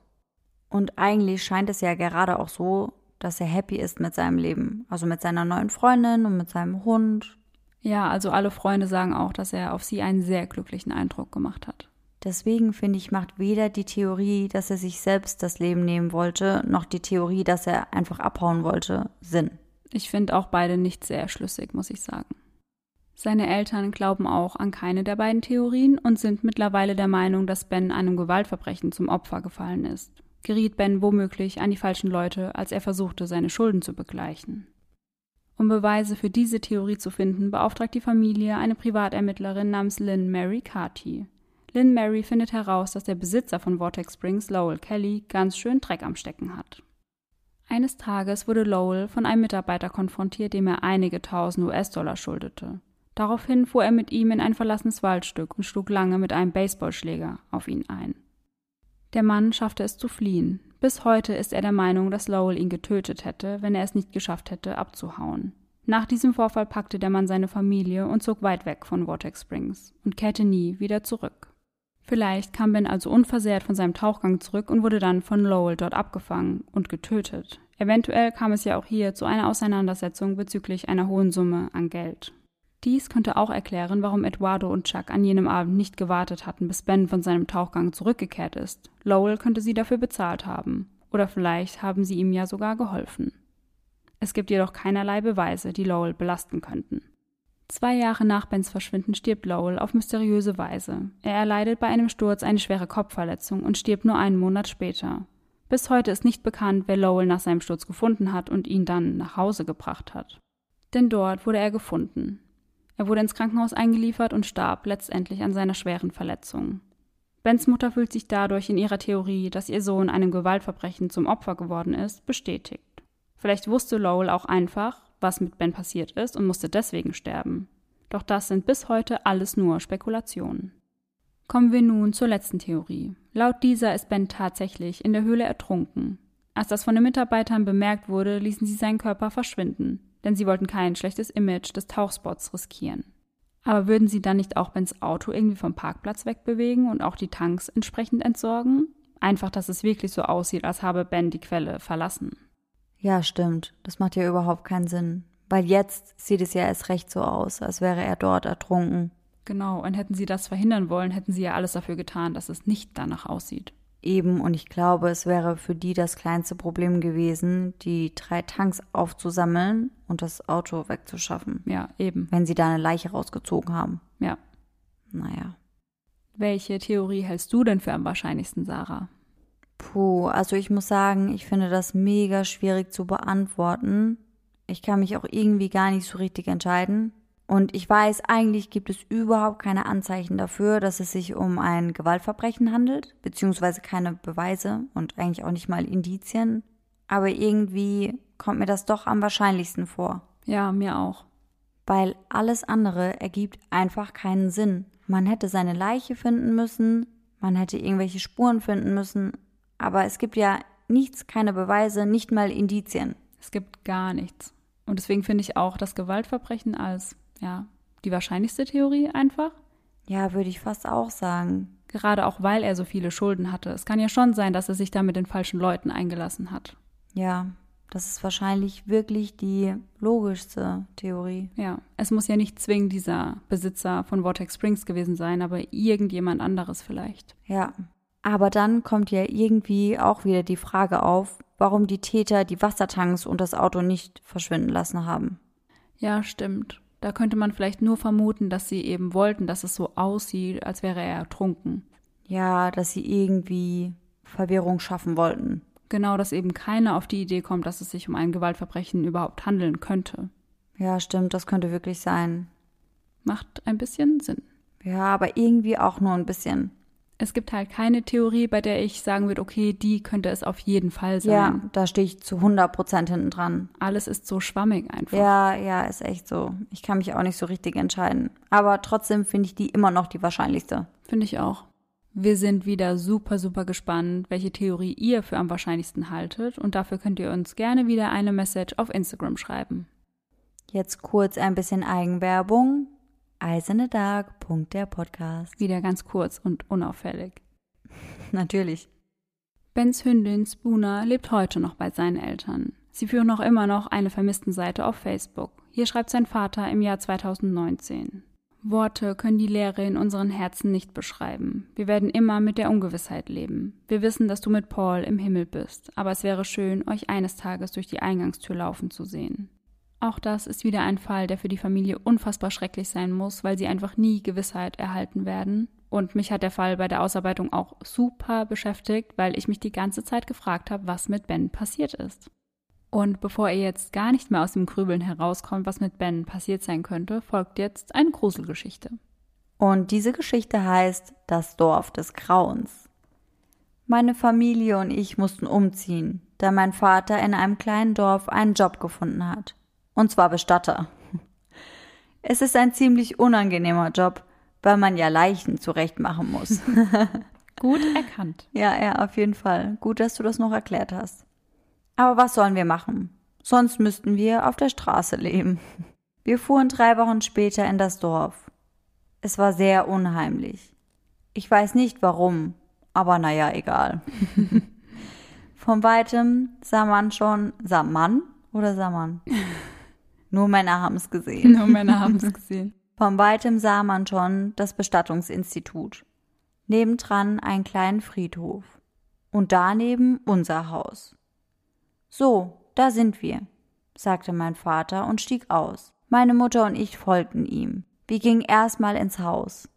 Und eigentlich scheint es ja gerade auch so, dass er happy ist mit seinem Leben. Also mit seiner neuen Freundin und mit seinem Hund. Ja, also alle Freunde sagen auch, dass er auf sie einen sehr glücklichen Eindruck gemacht hat. Deswegen, finde ich, macht weder die Theorie, dass er sich selbst das Leben nehmen wollte, noch die Theorie, dass er einfach abhauen wollte, Sinn. Ich finde auch beide nicht sehr schlüssig, muss ich sagen. Seine Eltern glauben auch an keine der beiden Theorien und sind mittlerweile der Meinung, dass Ben einem Gewaltverbrechen zum Opfer gefallen ist. Geriet Ben womöglich an die falschen Leute, als er versuchte, seine Schulden zu begleichen. Um Beweise für diese Theorie zu finden, beauftragt die Familie eine Privatermittlerin namens Lynn Mary Carty. Lynn Mary findet heraus, dass der Besitzer von Vortex Springs, Lowell Kelly, ganz schön Dreck am Stecken hat. Eines Tages wurde Lowell von einem Mitarbeiter konfrontiert, dem er einige tausend US-Dollar schuldete. Daraufhin fuhr er mit ihm in ein verlassenes Waldstück und schlug lange mit einem Baseballschläger auf ihn ein. Der Mann schaffte es zu fliehen. Bis heute ist er der Meinung, dass Lowell ihn getötet hätte, wenn er es nicht geschafft hätte, abzuhauen. Nach diesem Vorfall packte der Mann seine Familie und zog weit weg von Vortex Springs und kehrte nie wieder zurück. Vielleicht kam Ben also unversehrt von seinem Tauchgang zurück und wurde dann von Lowell dort abgefangen und getötet. Eventuell kam es ja auch hier zu einer Auseinandersetzung bezüglich einer hohen Summe an Geld. Dies könnte auch erklären, warum Eduardo und Chuck an jenem Abend nicht gewartet hatten, bis Ben von seinem Tauchgang zurückgekehrt ist. Lowell könnte sie dafür bezahlt haben. Oder vielleicht haben sie ihm ja sogar geholfen. Es gibt jedoch keinerlei Beweise, die Lowell belasten könnten. 2 Jahre nach Bens Verschwinden stirbt Lowell auf mysteriöse Weise. Er erleidet bei einem Sturz eine schwere Kopfverletzung und stirbt nur einen Monat später. Bis heute ist nicht bekannt, wer Lowell nach seinem Sturz gefunden hat und ihn dann nach Hause gebracht hat. Denn dort wurde er gefunden. Er wurde ins Krankenhaus eingeliefert und starb letztendlich an seiner schweren Verletzung. Bens Mutter fühlt sich dadurch in ihrer Theorie, dass ihr Sohn einem Gewaltverbrechen zum Opfer geworden ist, bestätigt. Vielleicht wusste Lowell auch einfach, was mit Ben passiert ist und musste deswegen sterben. Doch das sind bis heute alles nur Spekulationen. Kommen wir nun zur letzten Theorie. Laut dieser ist Ben tatsächlich in der Höhle ertrunken. Als das von den Mitarbeitern bemerkt wurde, ließen sie seinen Körper verschwinden, denn sie wollten kein schlechtes Image des Tauchspots riskieren. Aber würden sie dann nicht auch Bens Auto irgendwie vom Parkplatz wegbewegen und auch die Tanks entsprechend entsorgen? Einfach, dass es wirklich so aussieht, als habe Ben die Quelle verlassen. Ja, stimmt. Das macht ja überhaupt keinen Sinn. Weil jetzt sieht es ja erst recht so aus, als wäre er dort ertrunken. Genau, und hätten sie das verhindern wollen, hätten sie ja alles dafür getan, dass es nicht danach aussieht. Eben, und ich glaube, es wäre für die das kleinste Problem gewesen, die 3 Tanks aufzusammeln und das Auto wegzuschaffen. Ja, eben. Wenn sie da eine Leiche rausgezogen haben. Ja. Naja. Welche Theorie hältst du denn für am wahrscheinlichsten, Sarah? Puh, also ich muss sagen, ich finde das mega schwierig zu beantworten. Ich kann mich auch irgendwie gar nicht so richtig entscheiden. Und ich weiß, eigentlich gibt es überhaupt keine Anzeichen dafür, dass es sich um ein Gewaltverbrechen handelt, beziehungsweise keine Beweise und eigentlich auch nicht mal Indizien. Aber irgendwie kommt mir das doch am wahrscheinlichsten vor. Ja, mir auch. Weil alles andere ergibt einfach keinen Sinn. Man hätte seine Leiche finden müssen, man hätte irgendwelche Spuren finden müssen, aber es gibt ja nichts, keine Beweise, nicht mal Indizien. Es gibt gar nichts. Und deswegen finde ich auch das Gewaltverbrechen als, ja, die wahrscheinlichste Theorie einfach. Ja, würde ich fast auch sagen. Gerade auch, weil er so viele Schulden hatte. Es kann ja schon sein, dass er sich da mit den falschen Leuten eingelassen hat. Ja, das ist wahrscheinlich wirklich die logischste Theorie. Ja, es muss ja nicht zwingend dieser Besitzer von Vortex Springs gewesen sein, aber irgendjemand anderes vielleicht. Ja, aber dann kommt ja irgendwie auch wieder die Frage auf, warum die Täter die Wassertanks und das Auto nicht verschwinden lassen haben. Ja, stimmt. Da könnte man vielleicht nur vermuten, dass sie eben wollten, dass es so aussieht, als wäre er ertrunken. Ja, dass sie irgendwie Verwirrung schaffen wollten. Genau, dass eben keiner auf die Idee kommt, dass es sich um ein Gewaltverbrechen überhaupt handeln könnte. Ja, stimmt, das könnte wirklich sein. Macht ein bisschen Sinn. Ja, aber irgendwie auch nur ein bisschen. Es gibt halt keine Theorie, bei der ich sagen würde, okay, die könnte es auf jeden Fall sein. Ja, da stehe ich zu 100% hinten dran. Alles ist so schwammig einfach. Ja, ist echt so. Ich kann mich auch nicht so richtig entscheiden. Aber trotzdem finde ich die immer noch die wahrscheinlichste. Finde ich auch. Wir sind wieder super, super gespannt, welche Theorie ihr für am wahrscheinlichsten haltet. Und dafür könnt ihr uns gerne wieder eine Message auf Instagram schreiben. Jetzt kurz ein bisschen Eigenwerbung. Eiserne Dark. Der Podcast. Wieder ganz kurz und unauffällig. Natürlich. Bens Hündin Spuna lebt heute noch bei seinen Eltern. Sie führen auch immer noch eine Vermisstenseite auf Facebook. Hier schreibt sein Vater im Jahr 2019. Worte können die Leere in unseren Herzen nicht beschreiben. Wir werden immer mit der Ungewissheit leben. Wir wissen, dass du mit Paul im Himmel bist, aber es wäre schön, euch eines Tages durch die Eingangstür laufen zu sehen. Auch das ist wieder ein Fall, der für die Familie unfassbar schrecklich sein muss, weil sie einfach nie Gewissheit erhalten werden. Und mich hat der Fall bei der Ausarbeitung auch super beschäftigt, weil ich mich die ganze Zeit gefragt habe, was mit Ben passiert ist. Und bevor ihr jetzt gar nicht mehr aus dem Grübeln herauskommt, was mit Ben passiert sein könnte, folgt jetzt eine Gruselgeschichte. Und diese Geschichte heißt Das Dorf des Grauens. Meine Familie und ich mussten umziehen, da mein Vater in einem kleinen Dorf einen Job gefunden hat. Und zwar Bestatter. Es ist ein ziemlich unangenehmer Job, weil man ja Leichen zurechtmachen muss. Gut erkannt. Ja, auf jeden Fall. Gut, dass du das noch erklärt hast. Aber was sollen wir machen? Sonst müssten wir auf der Straße leben. Wir fuhren 3 Wochen später in das Dorf. Es war sehr unheimlich. Ich weiß nicht warum, aber naja, egal. Von Weitem sah man? Nur Männer haben es gesehen. Von Weitem sah man schon das Bestattungsinstitut. Nebendran einen kleinen Friedhof. Und daneben unser Haus. So, da sind wir, sagte mein Vater und stieg aus. Meine Mutter und ich folgten ihm. Wir gingen erstmal ins Haus.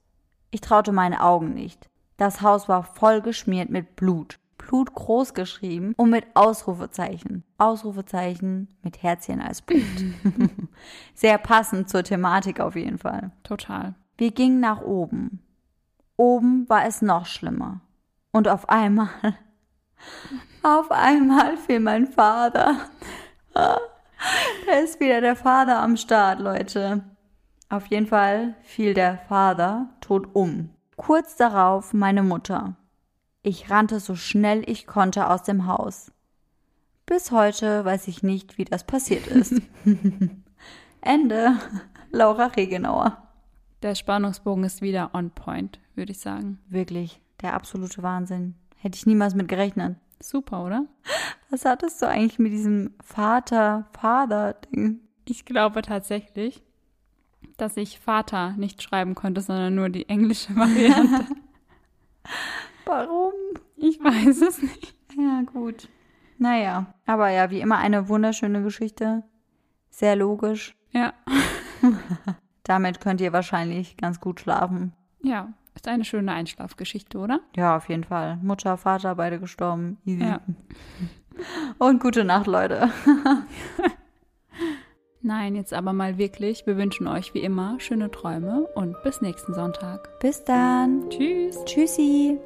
Ich traute meinen Augen nicht. Das Haus war voll geschmiert mit Blut. Blut groß geschrieben und mit Ausrufezeichen. Ausrufezeichen mit Herzchen als Blut. Sehr passend zur Thematik auf jeden Fall. Total. Wir gingen nach oben. Oben war es noch schlimmer. Und auf einmal fiel mein Vater. Da ist wieder der Vater am Start, Leute. Auf jeden Fall fiel der Vater tot um. Kurz darauf meine Mutter. Ich rannte so schnell ich konnte aus dem Haus. Bis heute weiß ich nicht, wie das passiert ist. Ende. Laura Regenauer. Der Spannungsbogen ist wieder on point, würde ich sagen. Wirklich, der absolute Wahnsinn. Hätte ich niemals mit gerechnet. Super, oder? Was hattest du eigentlich mit diesem Vater-Ding? Ich glaube tatsächlich, dass ich Vater nicht schreiben konnte, sondern nur die englische Variante. Warum? Ich weiß es nicht. Ja, gut. Naja, aber ja, wie immer eine wunderschöne Geschichte. Sehr logisch. Ja. Damit könnt ihr wahrscheinlich ganz gut schlafen. Ja, ist eine schöne Einschlafgeschichte, oder? Ja, auf jeden Fall. Mutter, Vater, beide gestorben. Easy. Ja. Und gute Nacht, Leute. Nein, jetzt aber mal wirklich. Wir wünschen euch wie immer schöne Träume und bis nächsten Sonntag. Bis dann. Tschüss. Tschüssi.